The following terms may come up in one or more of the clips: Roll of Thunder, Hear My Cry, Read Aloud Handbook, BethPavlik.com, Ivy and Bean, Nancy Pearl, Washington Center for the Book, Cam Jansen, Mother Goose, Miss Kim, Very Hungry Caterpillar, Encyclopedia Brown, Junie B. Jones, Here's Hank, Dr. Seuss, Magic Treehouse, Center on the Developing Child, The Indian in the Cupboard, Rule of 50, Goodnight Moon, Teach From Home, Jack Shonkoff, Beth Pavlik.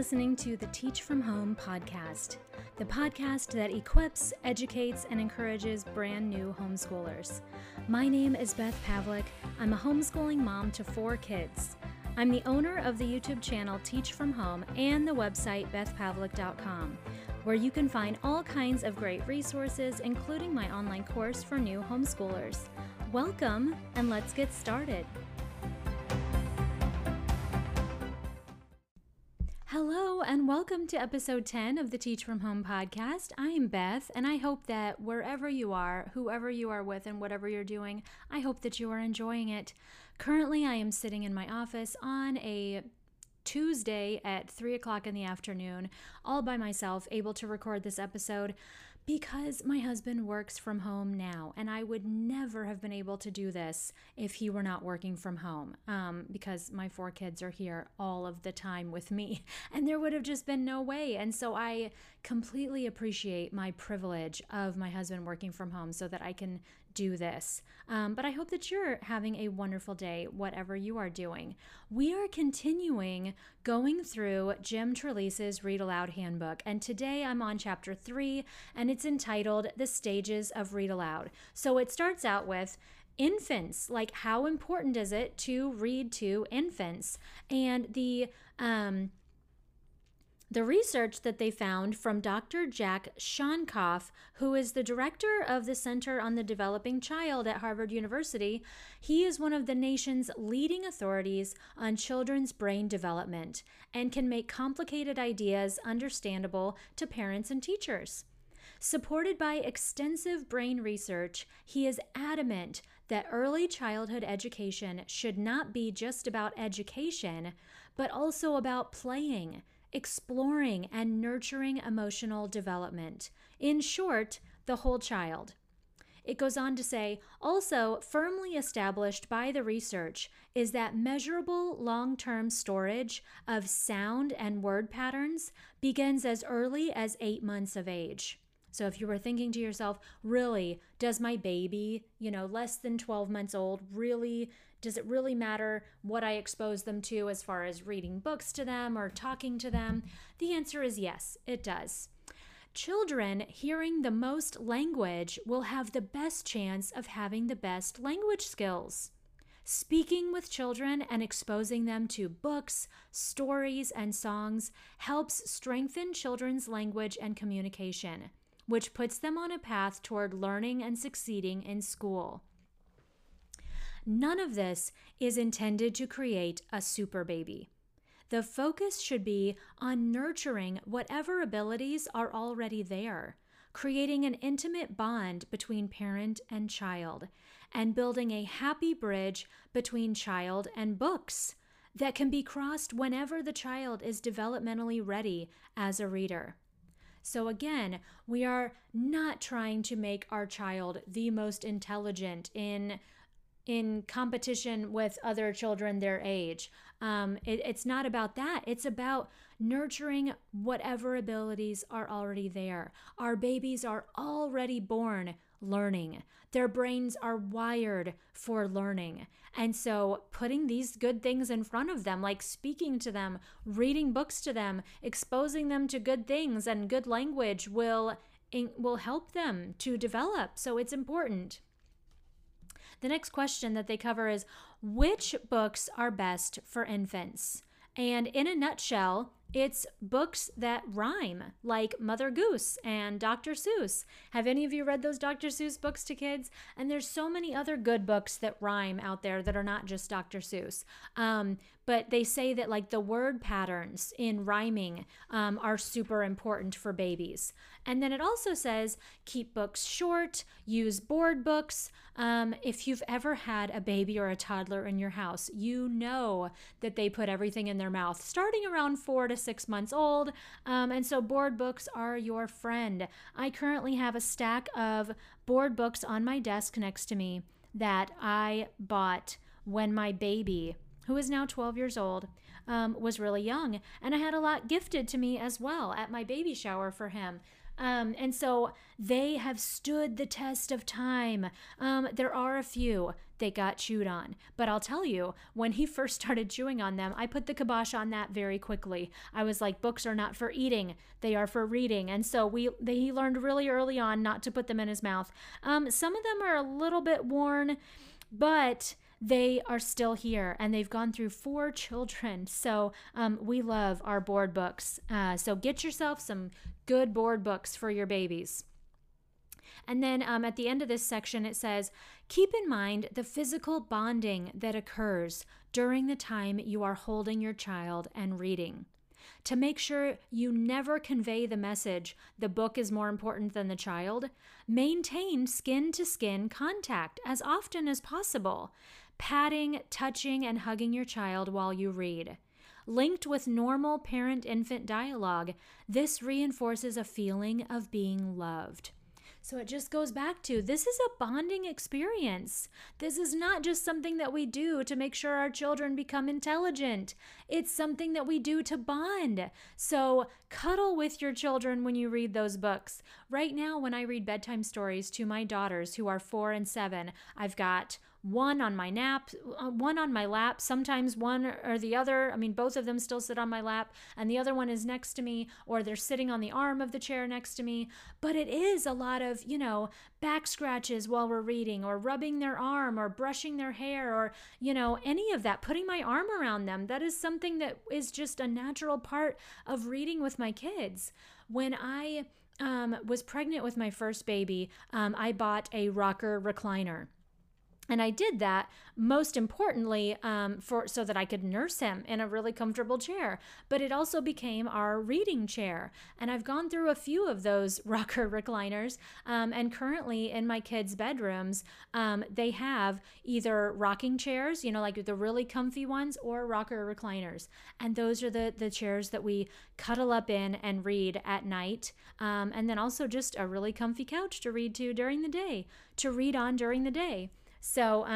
listening to the Teach From Home podcast, the podcast that equips, educates, and encourages brand new homeschoolers. My name is Beth Pavlik. I'm a homeschooling mom to 4 kids. I'm the owner of the YouTube channel Teach From Home and the website BethPavlik.com, where you can find all kinds of great resources, including my online course for new homeschoolers. Welcome, and let's get started. Hello, and welcome to episode 10 of the Teach From Home podcast. I am Beth, and I hope that wherever you are, whoever you are with, and whatever you're doing, I hope that you are enjoying it. Currently, I am sitting in my office on a Tuesday at 3 o'clock in the afternoon, all by myself, able to record this episode because my husband works from home now, and I would never have been able to do this if he were not working from home, because my 4 kids are here all of the time with me, and there would have just been no way. And so I completely appreciate my privilege of my husband working from home so that I can do this. But I hope that you're having a wonderful day, whatever you are doing. We are continuing going through Jim Trelease's Read Aloud Handbook, and today I'm on Chapter 3, and it's entitled The Stages of Read Aloud. So it starts out with infants, like how important is it to read to infants? And the research that they found from Dr. Jack Shonkoff, who is the director of the Center on the Developing Child at Harvard University, he is one of the nation's leading authorities on children's brain development and can make complicated ideas understandable to parents and teachers. Supported by extensive brain research, he is adamant that early childhood education should not be just about education, but also about playing, exploring, and nurturing emotional development. In short, the whole child. It goes on to say, also firmly established by the research is that measurable long-term storage of sound and word patterns begins as early as 8 months of age. So if you were thinking to yourself, really, does my baby, less than 12 months old, does it really matter what I expose them to as far as reading books to them or talking to them? The answer is yes, it does. Children hearing the most language will have the best chance of having the best language skills. Speaking with children and exposing them to books, stories, and songs helps strengthen children's language and communication, which puts them on a path toward learning and succeeding in school. None of this is intended to create a super baby. The focus should be on nurturing whatever abilities are already there, creating an intimate bond between parent and child, and building a happy bridge between child and books that can be crossed whenever the child is developmentally ready as a reader. So again, we are not trying to make our child the most intelligent in competition with other children their age. It's not about that. It's about nurturing whatever abilities are already there. Our babies are already born learning. Their brains are wired for learning. And so putting these good things in front of them, like speaking to them, reading books to them, exposing them to good things and good language will help them to develop. So it's important. The next question that they cover is, which books are best for infants? And in a nutshell, it's books that rhyme, like Mother Goose and Dr. Seuss. Have any of you read those Dr. Seuss books to kids? And there's so many other good books that rhyme out there that are not just Dr. Seuss. But they say that like the word patterns in rhyming are super important for babies. And then it also says, keep books short, use board books. If you've ever had a baby or a toddler in your house, you know that they put everything in their mouth, starting around 4 to 6 months old. And so board books are your friend. I currently have a stack of board books on my desk next to me that I bought when my baby, who is now 12 years old, was really young. And I had a lot gifted to me as well at my baby shower for him. And so they have stood the test of time. There are a few that got chewed on, but I'll tell you, when he first started chewing on them, I put the kibosh on that very quickly. I was like, books are not for eating, they are for reading. And so he learned really early on not to put them in his mouth. Some of them are a little bit worn, but they are still here, and they've gone through 4 children. So we love our board books. So get yourself some good board books for your babies. And then at the end of this section, it says, keep in mind the physical bonding that occurs during the time you are holding your child and reading. To make sure you never convey the message, the book is more important than the child, maintain skin-to-skin contact as often as possible. Patting, touching, and hugging your child while you read. Linked with normal parent-infant dialogue, this reinforces a feeling of being loved. So it just goes back to, this is a bonding experience. This is not just something that we do to make sure our children become intelligent. It's something that we do to bond. So cuddle with your children when you read those books. Right now, when I read bedtime stories to my daughters, who are 4 and 7, I've got one on my nap, one on my lap, sometimes one or the other. I mean, both of them still sit on my lap, and the other one is next to me, or they're sitting on the arm of the chair next to me. But it is a lot of, back scratches while we're reading, or rubbing their arm, or brushing their hair, or, any of that, putting my arm around them. That is something that is just a natural part of reading with my kids. When I was pregnant with my first baby, I bought a rocker recliner. And I did that, most importantly, so that I could nurse him in a really comfortable chair. But it also became our reading chair. And I've gone through a few of those rocker recliners. And currently in my kids' bedrooms, they have either rocking chairs, like the really comfy ones, or rocker recliners. And those are the chairs that we cuddle up in and read at night. And then also just a really comfy couch to read to during the day, to read on during the day. So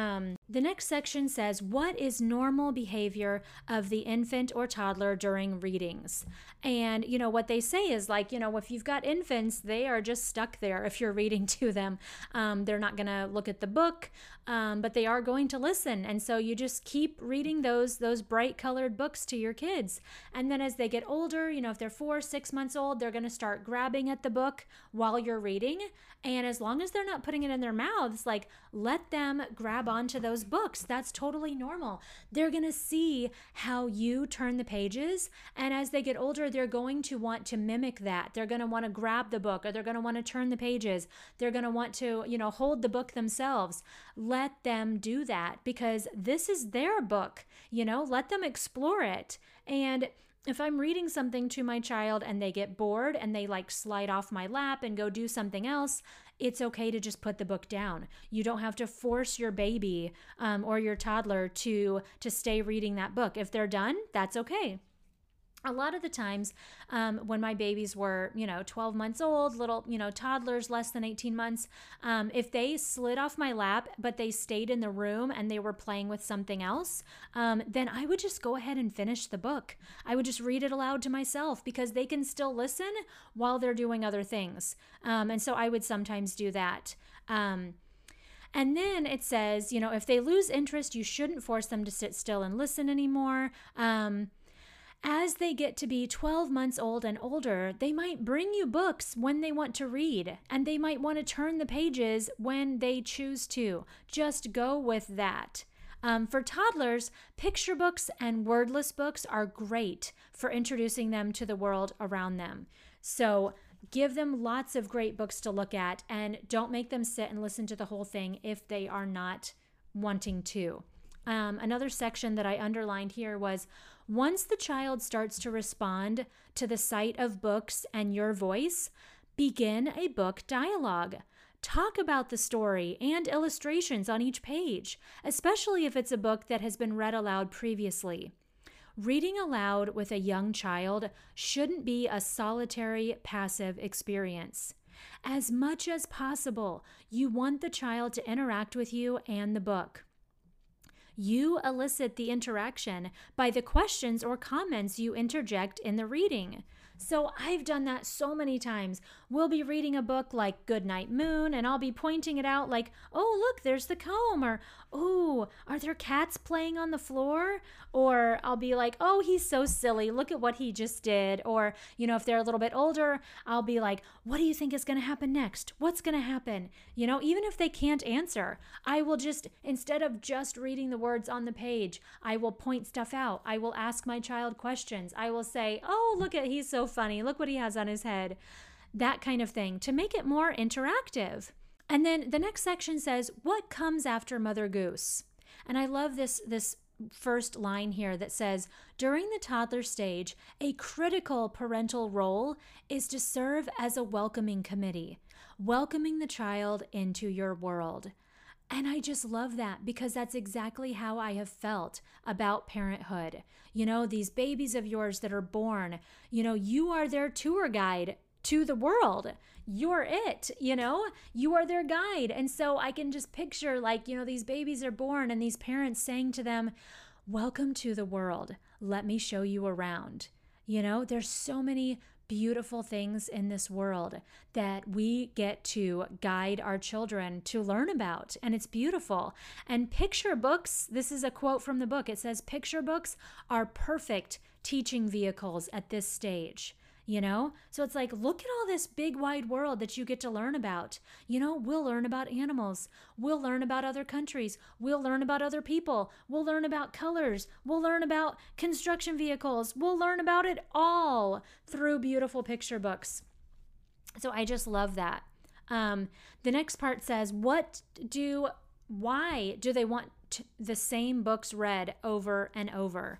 the next section says, what is normal behavior of the infant or toddler during readings? And, what they say is if you've got infants, they are just stuck there if you're reading to them. They're not going to look at the book, but they are going to listen. And so you just keep reading those bright colored books to your kids. And then as they get older, if they're 4, 6 months old, they're going to start grabbing at the book while you're reading. And as long as they're not putting it in their mouths, let them grab onto those books. That's totally normal. They're going to see how you turn the pages, and as they get older, they're going to want to mimic that. They're going to want to grab the book, or they're going to want to turn the pages. They're going to want to, hold the book themselves. Let them do that, because this is their book. Let them explore it. And if I'm reading something to my child and they get bored and they slide off my lap and go do something else, it's okay to just put the book down. You don't have to force your baby or your toddler to stay reading that book. If they're done, that's okay. A lot of the times when my babies were, 12 months old, little, toddlers less than 18 months, if they slid off my lap, but they stayed in the room and they were playing with something else, then I would just go ahead and finish the book. I would just read it aloud to myself, because they can still listen while they're doing other things. And so I would sometimes do that. And then it says, if they lose interest, you shouldn't force them to sit still and listen anymore. As they get to be 12 months old and older, they might bring you books when they want to read, and they might want to turn the pages when they choose to. Just go with that. For toddlers, picture books and wordless books are great for introducing them to the world around them. So give them lots of great books to look at, and don't make them sit and listen to the whole thing if they are not wanting to. Another section that I underlined here was, once the child starts to respond to the sight of books and your voice, begin a book dialogue. Talk about the story and illustrations on each page, especially if it's a book that has been read aloud previously. Reading aloud with a young child shouldn't be a solitary, passive experience. As much as possible, you want the child to interact with you and the book. You elicit the interaction by the questions or comments you interject in the reading. So I've done that so many times. We'll be reading a book like Goodnight Moon, and I'll be pointing it out like, oh, look, there's the comb, or, oh, are there cats playing on the floor? Or I'll be like, oh, he's so silly. Look at what he just did. Or, you know, if they're a little bit older, I'll be like, what do you think is going to happen next? What's going to happen? You know, even if they can't answer, I will just, instead of just reading the words on the page, I will point stuff out. I will ask my child questions. I will say, oh, look at, he's so funny. Look what he has on his head. That kind of thing to make it more interactive. And then the next section says, what comes after Mother Goose? And I love this first line here that says, during the toddler stage, a critical parental role is to serve as a welcoming committee, welcoming the child into your world. And I just love that because that's exactly how I have felt about parenthood. You know, these babies of yours that are born, you know, you are their tour guide to the world. You're it, you know, you are their guide. And so I can just picture, like, you know, these babies are born and these parents saying to them, welcome to the world. Let me show you around. You know, there's so many beautiful things in this world that we get to guide our children to learn about, and it's beautiful. And picture books, this is a quote from the book, it says, picture books are perfect teaching vehicles at this stage. You know, so it's like, look at all this big wide world that you get to learn about. You know, we'll learn about animals. We'll learn about other countries. We'll learn about other people. We'll learn about colors. We'll learn about construction vehicles. We'll learn about it all through beautiful picture books. So I just love that. The next part says, why do they want the same books read over and over?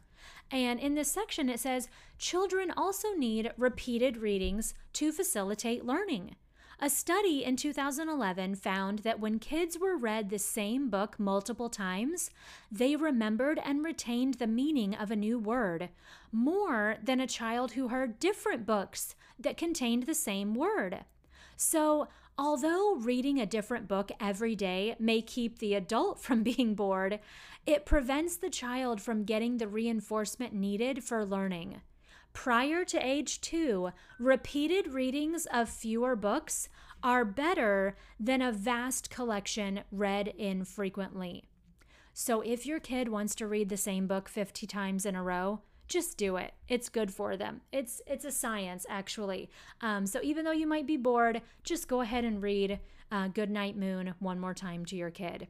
And in this section, it says, children also need repeated readings to facilitate learning. A study in 2011 found that when kids were read the same book multiple times, they remembered and retained the meaning of a new word more than a child who heard different books that contained the same word. So, although reading a different book every day may keep the adult from being bored, it prevents the child from getting the reinforcement needed for learning. Prior to age 2, repeated readings of fewer books are better than a vast collection read infrequently. So if your kid wants to read the same book 50 times in a row, just do it. It's good for them. It's a science, actually. So even though you might be bored, just go ahead and read Goodnight Moon one more time to your kid.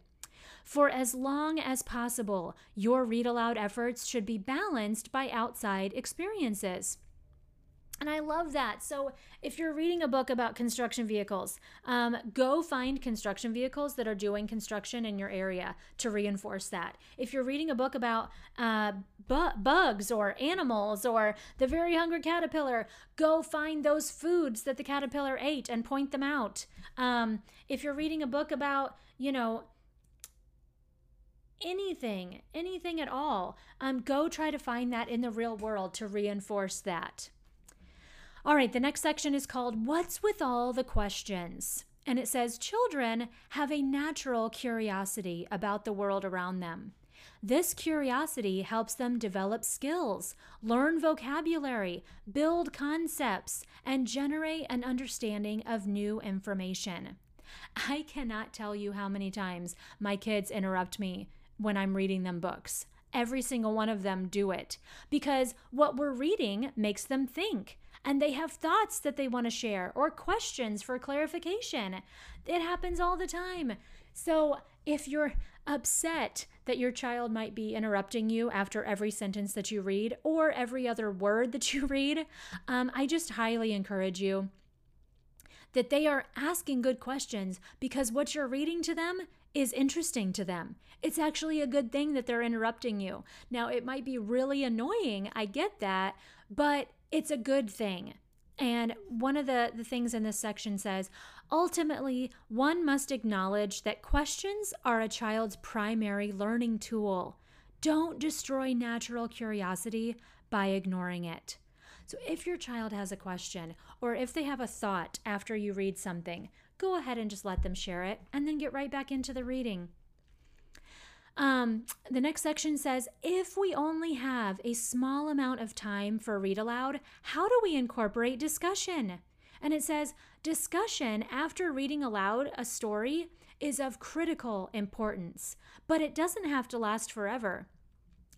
For as long as possible, your read aloud efforts should be balanced by outside experiences. And I love that. So if you're reading a book about construction vehicles, go find construction vehicles that are doing construction in your area to reinforce that. If you're reading a book about bugs or animals or the Very Hungry Caterpillar, go find those foods that the caterpillar ate and point them out. If you're reading a book about, you know, anything at all, go try to find that in the real world to reinforce that. All right, the next section is called What's With All the Questions? And it says, children have a natural curiosity about the world around them. This curiosity helps them develop skills, learn vocabulary, build concepts, and generate an understanding of new information. I cannot tell you how many times my kids interrupt me when I'm reading them books. Every single one of them do it because what we're reading makes them think. And they have thoughts that they want to share or questions for clarification. It happens all the time. So if you're upset that your child might be interrupting you after every sentence that you read or every other word that you read, I just highly encourage you that they are asking good questions because what you're reading to them is interesting to them. It's actually a good thing that they're interrupting you. Now, it might be really annoying. I get that, but it's a good thing. And one of the things in this section says, ultimately, one must acknowledge that questions are a child's primary learning tool. Don't destroy natural curiosity by ignoring it. So if your child has a question or if they have a thought after you read something, go ahead and just let them share it and then get right back into the reading. The next section says, if we only have a small amount of time for read aloud, how do we incorporate discussion? And it says, discussion after reading aloud a story is of critical importance, but it doesn't have to last forever.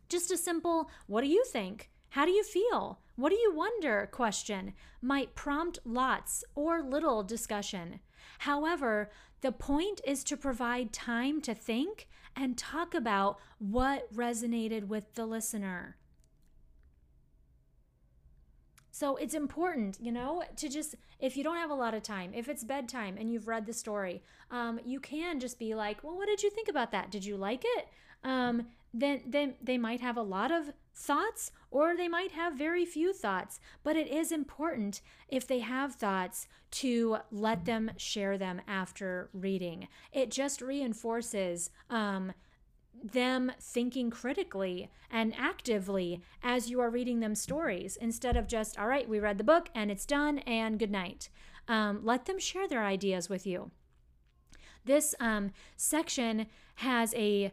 Just a simple, what do you think? How do you feel? What do you wonder? Question might prompt lots or little discussion. However, the point is to provide time to think and talk about what resonated with the listener. So it's important, you know, to just, if you don't have a lot of time, if it's bedtime and you've read the story, you can just be like, well, what did you think about that? Did you like it? Then they might have a lot of thoughts or they might have very few thoughts, but it is important if they have thoughts to let them share them after reading. It just reinforces them thinking critically and actively as you are reading them stories, instead of just, all right, we read the book and it's done and good night. Let them share their ideas with you. This section has a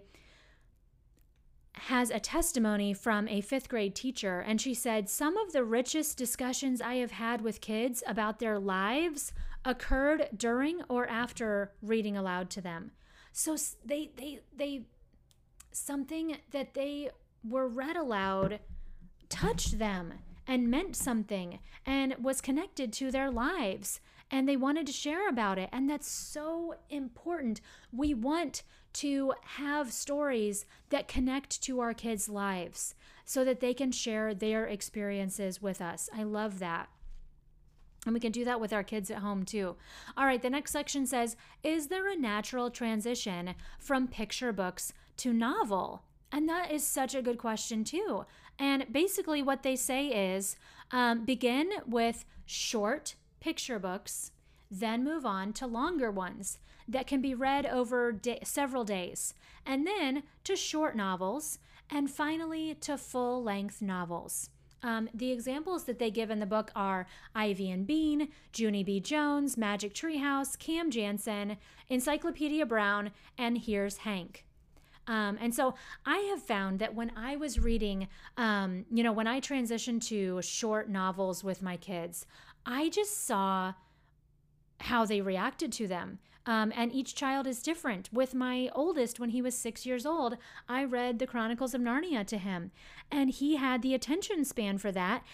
testimony from a 5th grade teacher, and she said, some of the richest discussions I have had with kids about their lives occurred during or after reading aloud to them. So they something that they were read aloud touched them and meant something and was connected to their lives, and they wanted to share about it. And that's so important. We want to have stories that connect to our kids' lives so that they can share their experiences with us. I love that. And we can do that with our kids at home too. All right, the next section says, is there a natural transition from picture books to novel? And that is such a good question too. And basically what they say is, begin with short picture books, then move on to longer ones that can be read over several days, and then to short novels, and finally to full-length novels. The examples that they give in the book are Ivy and Bean, Junie B. Jones, Magic Treehouse, Cam Jansen, Encyclopedia Brown, and Here's Hank. And so I have found that when I was reading, when I transitioned to short novels with my kids, I just saw how they reacted to them. And each child is different. With my oldest, when he was 6 years old, I read the Chronicles of Narnia to him, and he had the attention span for that,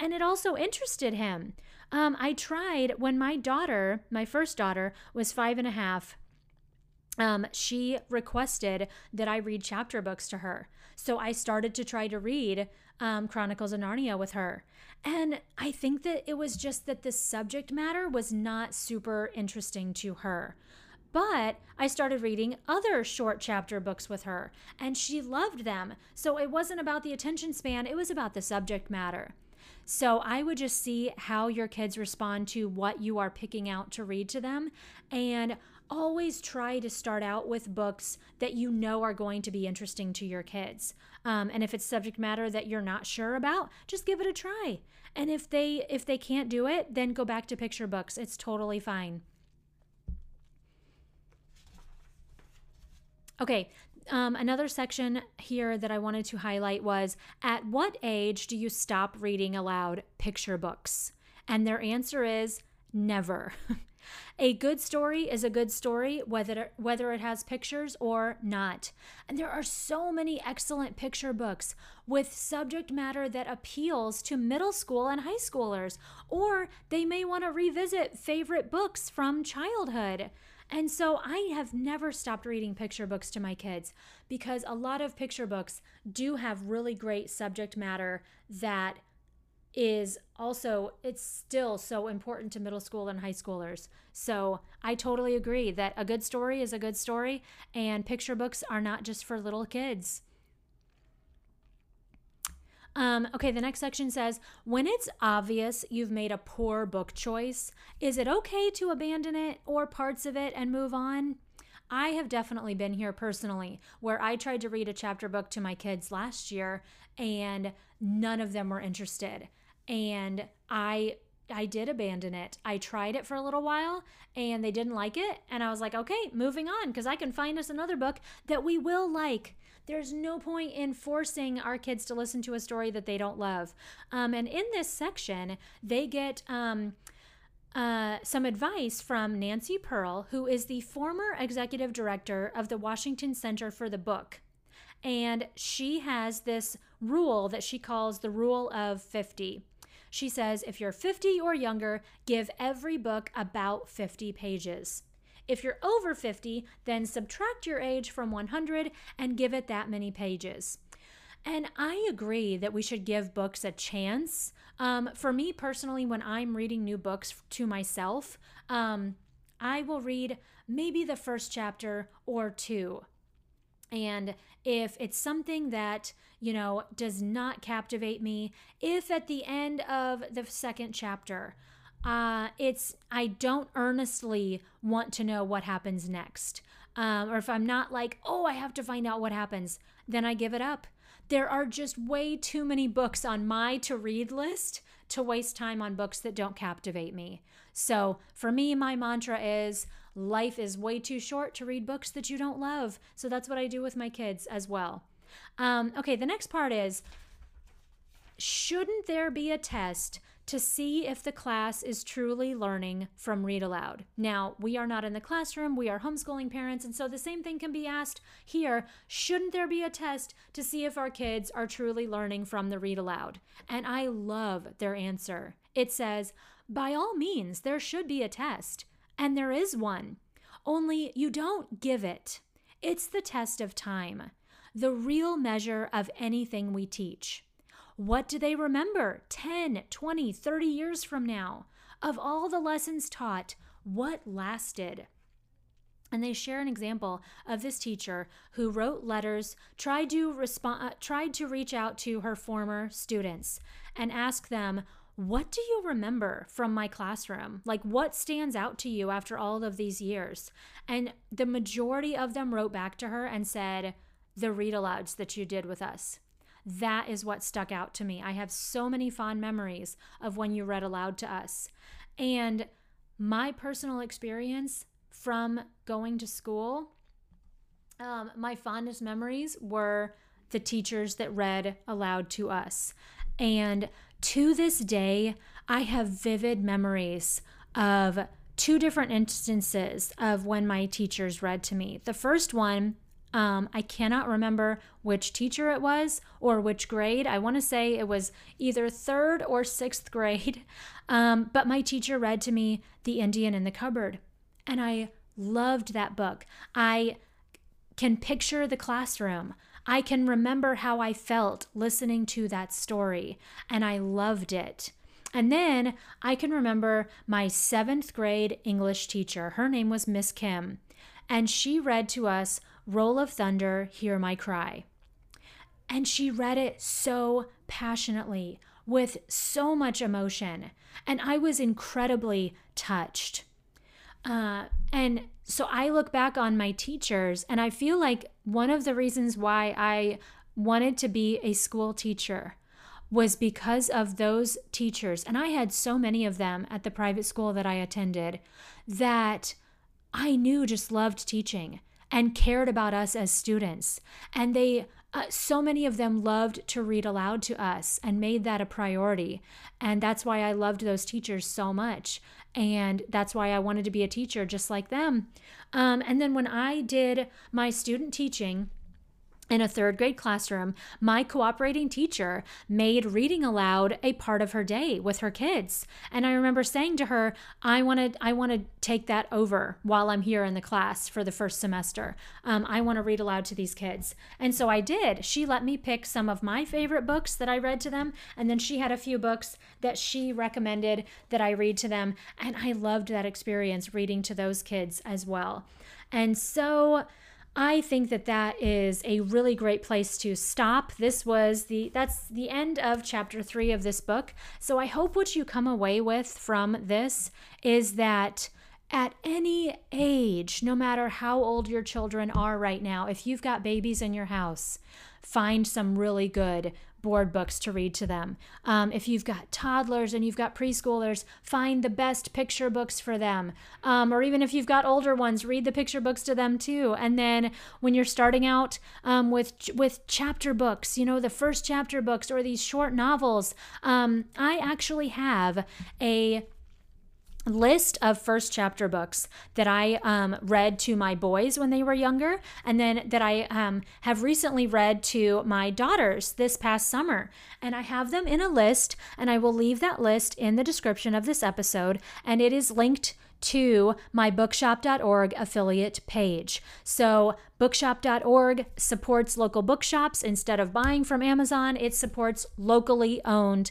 and it also interested him. I tried when my first daughter, was 5 and a half. She requested that I read chapter books to her. So I started to try to read Chronicles of Narnia with her. And I think that it was just that the subject matter was not super interesting to her. But I started reading other short chapter books with her, and she loved them. So it wasn't about the attention span, it was about the subject matter. So I would just see how your kids respond to what you are picking out to read to them, and always try to start out with books that you know are going to be interesting to your kids. And if it's subject matter that you're not sure about, just give it a try. And if they can't do it, then go back to picture books. It's totally fine. Okay. Another section here that I wanted to highlight was, at what age do you stop reading aloud picture books? And their answer is never. A good story is a good story, whether it has pictures or not. And there are so many excellent picture books with subject matter that appeals to middle school and high schoolers, or they may want to revisit favorite books from childhood. And so I have never stopped reading picture books to my kids, because a lot of picture books do have really great subject matter that is also, it's still so important to middle school and high schoolers. So I totally agree that a good story is a good story, and picture books are not just for little kids. Okay, the next section says, when it's obvious you've made a poor book choice, is it okay to abandon it or parts of it and move on? I have definitely been here personally, where I tried to read a chapter book to my kids last year and none of them were interested. And I I did abandon it. I tried it for a little while and they didn't like it. And I was like, okay, moving on, because I can find us another book that we will like. There's no point in forcing our kids to listen to a story that they don't love. And in this section, they get some advice from Nancy Pearl, who is the former executive director of the Washington Center for the Book. And she has this rule that she calls the Rule of 50. She says, if you're 50 or younger, give every book about 50 pages. If you're over 50, then subtract your age from 100 and give it that many pages. And I agree that we should give books a chance. For me personally, when I'm reading new books to myself, I will read maybe the first chapter or two. And if it's something that, you know, does not captivate me, if at the end of the second chapter, I don't earnestly want to know what happens next, or if I'm not like, oh, I have to find out what happens, then I give it up. There are just way too many books on my to-read list to waste time on books that don't captivate me. So for me, my mantra is life is way too short to read books that you don't love. So that's what I do with my kids as well. Okay, the next part is, shouldn't there be a test to see if the class is truly learning from Read Aloud? Now, we are not in the classroom, we are homeschooling parents, and so the same thing can be asked here. Shouldn't there be a test to see if our kids are truly learning from the Read Aloud? And I love their answer. It says, by all means, there should be a test, and there is one, only you don't give it. It's the test of time, the real measure of anything we teach. What do they remember 10, 20, 30 years from now? Of all the lessons taught, what lasted? And they share an example of this teacher who wrote letters, tried to reach out to her former students and ask them, what do you remember from my classroom? Like, what stands out to you after all of these years? And the majority of them wrote back to her and said, the read-alouds that you did with us. That is what stuck out to me. I have so many fond memories of when you read aloud to us. And my personal experience from going to school, my fondest memories were the teachers that read aloud to us. And to this day, I have vivid memories of two different instances of when my teachers read to me. The first one, I cannot remember which teacher it was or which grade. I want to say it was either 3rd or 6th grade. But my teacher read to me The Indian in the Cupboard. And I loved that book. I can picture the classroom. I can remember how I felt listening to that story. And I loved it. And then I can remember my 7th grade English teacher. Her name was Miss Kim. And she read to us Roll of Thunder, Hear My Cry. And she read it so passionately, with so much emotion. And I was incredibly touched. And so I look back on my teachers, and I feel like one of the reasons why I wanted to be a school teacher was because of those teachers. And I had so many of them at the private school that I attended that I knew just loved teaching and cared about us as students. And they, so many of them loved to read aloud to us and made that a priority. And that's why I loved those teachers so much. And that's why I wanted to be a teacher just like them. And then when I did my student teaching in a 3rd grade classroom, my cooperating teacher made reading aloud a part of her day with her kids. And I remember saying to her, I want to take that over while I'm here in the class for the first semester. I want to read aloud to these kids. And so I did. She let me pick some of my favorite books that I read to them. And then she had a few books that she recommended that I read to them. And I loved that experience reading to those kids as well. And so I think that that is a really great place to stop. That's the end of chapter 3 of this book. So I hope what you come away with from this is that at any age, no matter how old your children are right now, if you've got babies in your house, find some really good board books to read to them. If you've got toddlers and you've got preschoolers, find the best picture books for them. Or even if you've got older ones, read the picture books to them too. And then when you're starting out with chapter books, you know, the first chapter books or these short novels, I actually have a list of first chapter books that I read to my boys when they were younger, and then that I have recently read to my daughters this past summer. And I have them in a list, and I will leave that list in the description of this episode, and it is linked to my bookshop.org affiliate page. So bookshop.org supports local bookshops. Instead of buying from Amazon, it supports locally owned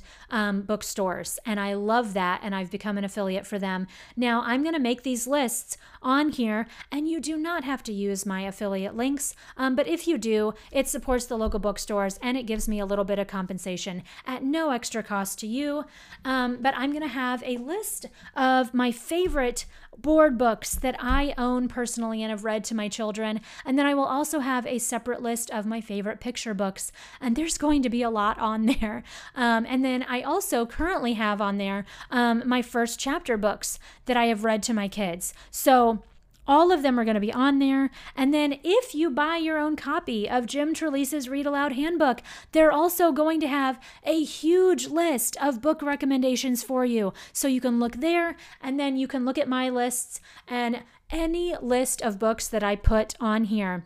bookstores. And I love that. And I've become an affiliate for them. Now I'm going to make these lists on here, and you do not have to use my affiliate links. But if you do, it supports the local bookstores and it gives me a little bit of compensation at no extra cost to you. But I'm going to have a list of my favorite board books that I own personally and have read to my children. And then I will also have a separate list of my favorite picture books. And there's going to be a lot on there. And then I also currently have on there my first chapter books that I have read to my kids. So all of them are going to be on there. And then if you buy your own copy of Jim Trelease's Read Aloud Handbook, they're also going to have a huge list of book recommendations for you. So you can look there, and then you can look at my lists and any list of books that I put on here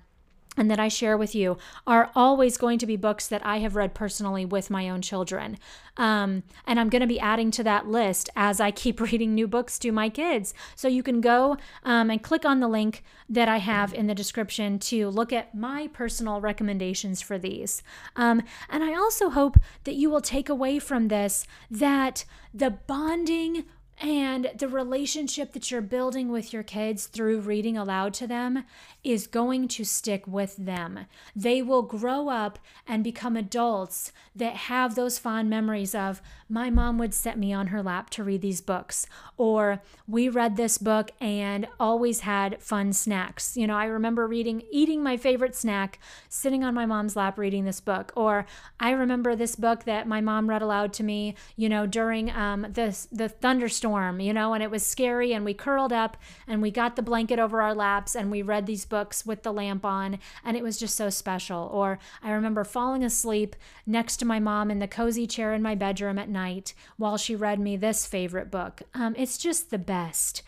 and that I share with you are always going to be books that I have read personally with my own children. And I'm going to be adding to that list as I keep reading new books to my kids. So you can go and click on the link that I have in the description to look at my personal recommendations for these. And I also hope that you will take away from this that the bonding and the relationship that you're building with your kids through reading aloud to them is going to stick with them. They will grow up and become adults that have those fond memories of, my mom would set me on her lap to read these books, or we read this book and always had fun snacks. You know, I remember eating my favorite snack, sitting on my mom's lap reading this book, or I remember this book that my mom read aloud to me, you know, during the thunderstorm. You know, and it was scary, and we curled up and we got the blanket over our laps and we read these books with the lamp on, and it was just so special. Or I remember falling asleep next to my mom in the cozy chair in my bedroom at night while she read me this favorite book. It's just the best.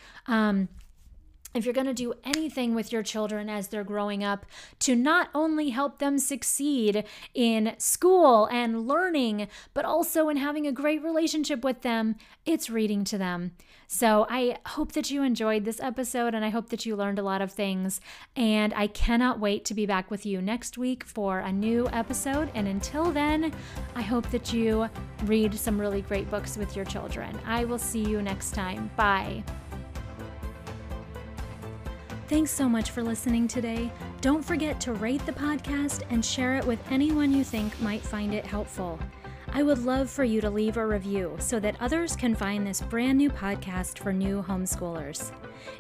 If you're going to do anything with your children as they're growing up to not only help them succeed in school and learning, but also in having a great relationship with them, it's reading to them. So I hope that you enjoyed this episode, and I hope that you learned a lot of things. And I cannot wait to be back with you next week for a new episode. And until then, I hope that you read some really great books with your children. I will see you next time. Bye. Thanks so much for listening today. Don't forget to rate the podcast and share it with anyone you think might find it helpful. I would love for you to leave a review so that others can find this brand new podcast for new homeschoolers.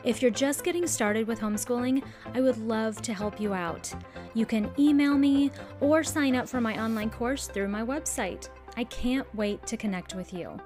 If you're just getting started with homeschooling, I would love to help you out. You can email me or sign up for my online course through my website. I can't wait to connect with you.